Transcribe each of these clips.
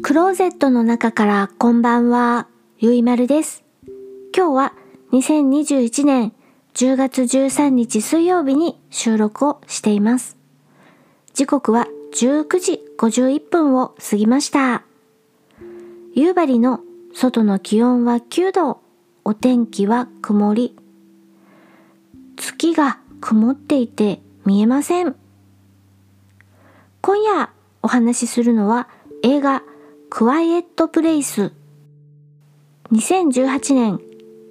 クローゼットの中からこんばんは、ゆいまるです。今日は2021年10月13日水曜日に収録をしています。時刻は19時51分を過ぎました。夕張の外の気温は9度、お天気は曇り、月が曇っていて見えません。今夜お話しするのは映画クワイエットプレイス。2018年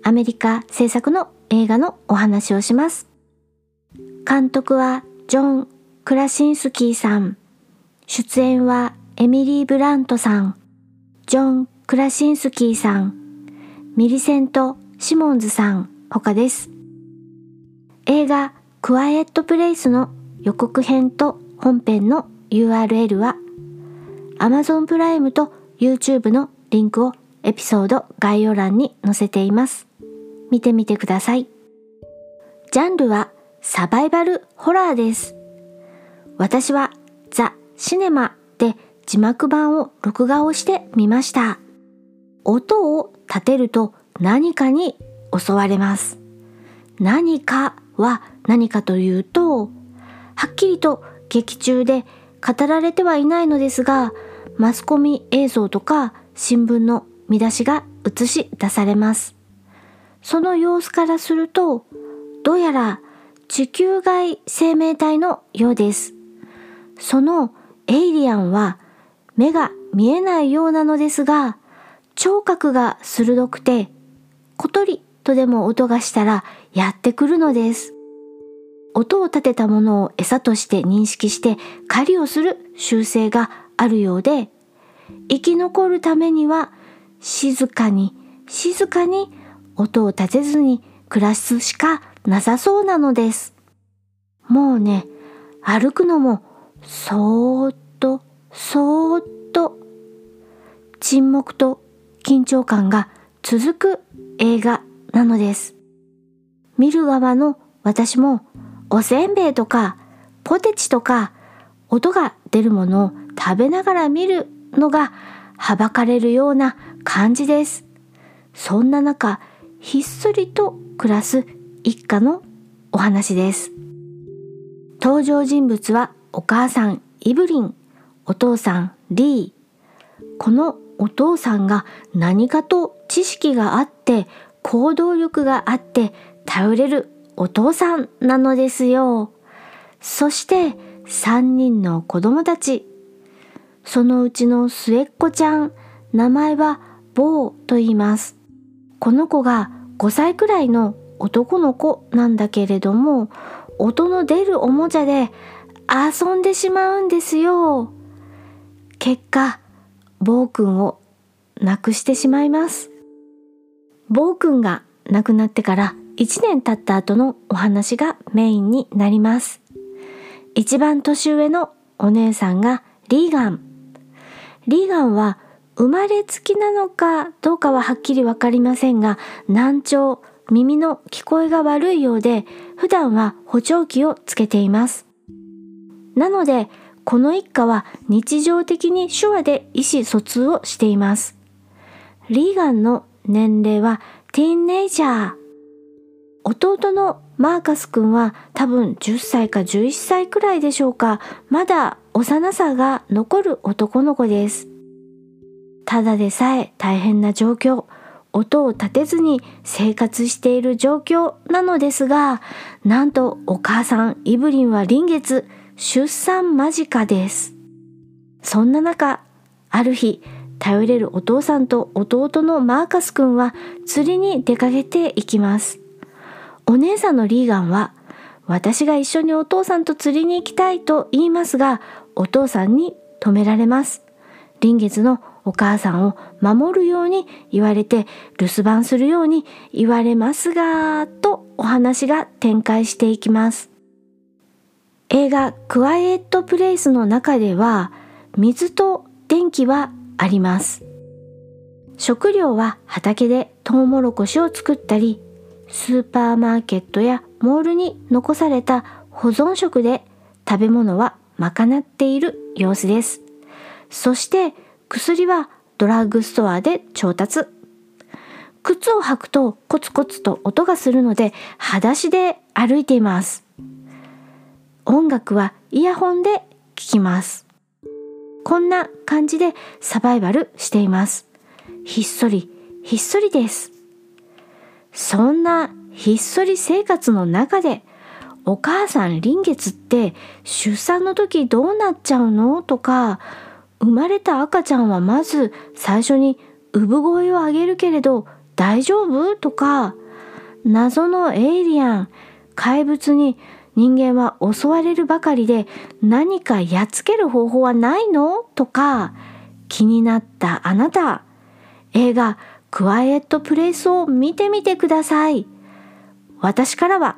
アメリカ制作の映画のお話をします。監督はジョン・クラシンスキーさん、出演はエミリー・ブラントさん、ジョン・クラシンスキーさん、ミリセント・シモンズさん他です。映画クワイエットプレイスの予告編と本編の URL は Amazon プライムと YouTube のリンクをエピソード概要欄に載せています。見てみてください。ジャンルはサバイバルホラーです。私はザ・シネマで字幕版を録画をしてみました。音を立てると何かに襲われます。何かは何かというと、はっきりと劇中で語られてはいないのですが、マスコミ映像とか新聞の見出しが映し出されます。その様子からすると、どうやら地球外生命体のようです。そのエイリアンは目が見えないようなのですが、聴覚が鋭くて小鳥とでも音がしたらやってくるのです。音を立てたものを餌として認識して狩りをする習性があるようで、生き残るためには静かに静かに音を立てずに暮らすしかなさそうなのです。もうね、歩くのもそーっとそーっと、沈黙と緊張感が続く映画なのです。見る側の私もおせんべいとかポテチとか音が出るものを食べながら見るのがはばかれるような感じです。そんな中、ひっそりと暮らす一家のお話です。登場人物はお母さんイブリン、お父さんリー。このお父さんが何かと知識があって行動力があって頼れるお父さんなのですよ。そして3人の子供たち、そのうちの末っ子ちゃん、名前はボーと言います。この子が5歳くらいの男の子なんだけれども、音の出るおもちゃで遊んでしまうんですよ。結果、ボーくんを亡くしてしまいます。ボーくんが亡くなってから1年経った後のお話がメインになります。一番年上のお姉さんがリーガン。リーガンは生まれつきなのかどうかははっきりわかりませんが、難聴、耳の聞こえが悪いようで、普段は補聴器をつけています。なのでこの一家は日常的に手話で意思疎通をしています。リーガンの年齢はティーンエイジャー。弟のマーカス君は多分10歳か11歳くらいでしょうか。まだ幼さが残る男の子です。ただでさえ大変な状況、音を立てずに生活している状況なのですが、なんとお母さんイブリンは臨月出産間近です。そんな中、ある日頼れるお父さんと弟のマーカス君は釣りに出かけていきます。お姉さんのリーガンは、私が一緒にお父さんと釣りに行きたいと言いますが、お父さんに止められます。臨月のお母さんを守るように言われて、留守番するように言われますが、とお話が展開していきます。映画クワイエットプレイスの中では水と電気はあります。食料は畑でトウモロコシを作ったり、スーパーマーケットやモールに残された保存食で食べ物は賄っている様子です。そして薬はドラッグストアで調達。靴を履くとコツコツと音がするので裸足で歩いています。音楽はイヤホンで聞きます。こんな感じでサバイバルしています。ひっそり、ひっそりです。そんなひっそり生活の中で、お母さん臨月って出産の時どうなっちゃうのとか、生まれた赤ちゃんはまず最初に産声を上げるけれど大丈夫とか、謎のエイリアン、怪物に人間は襲われるばかりで何かやっつける方法はないのとか、気になったあなた、映画クワイエットプレイスを見てみてください。私からは、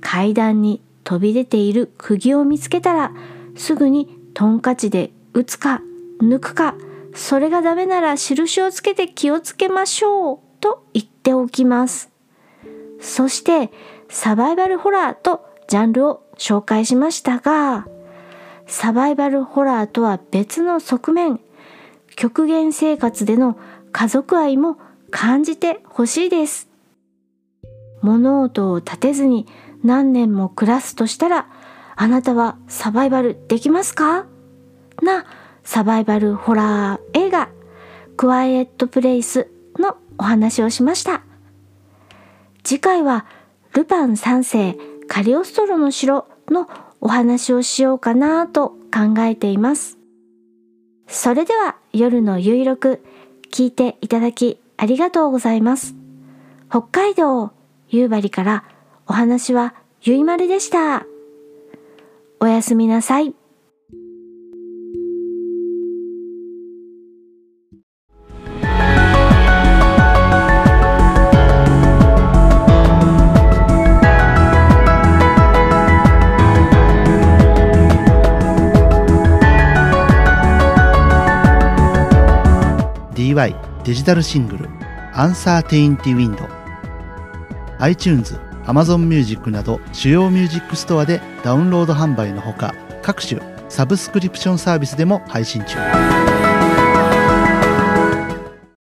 階段に飛び出ている釘を見つけたらすぐにトンカチで打つか抜くか、それがダメなら印をつけて気をつけましょうと言っておきます。そしてサバイバルホラーとジャンルを紹介しましたが、サバイバルホラーとは別の側面、極限生活での家族愛も感じてほしいです。物音を立てずに何年も暮らすとしたら、あなたはサバイバルできますか？なサバイバルホラー映画クワイエットプレイスのお話をしました。次回はルパン3世カリオストロの城のお話をしようかなと考えています。それでは夜のゆいろく、聞いていただきありがとうございます。北海道夕張からお話はゆいまるでした。おやすみなさい。DY デジタルシングルアンサーテインティウィンド、 iTunes、Amazon Music など主要ミュージックストアでダウンロード販売のほか、各種サブスクリプションサービスでも配信中。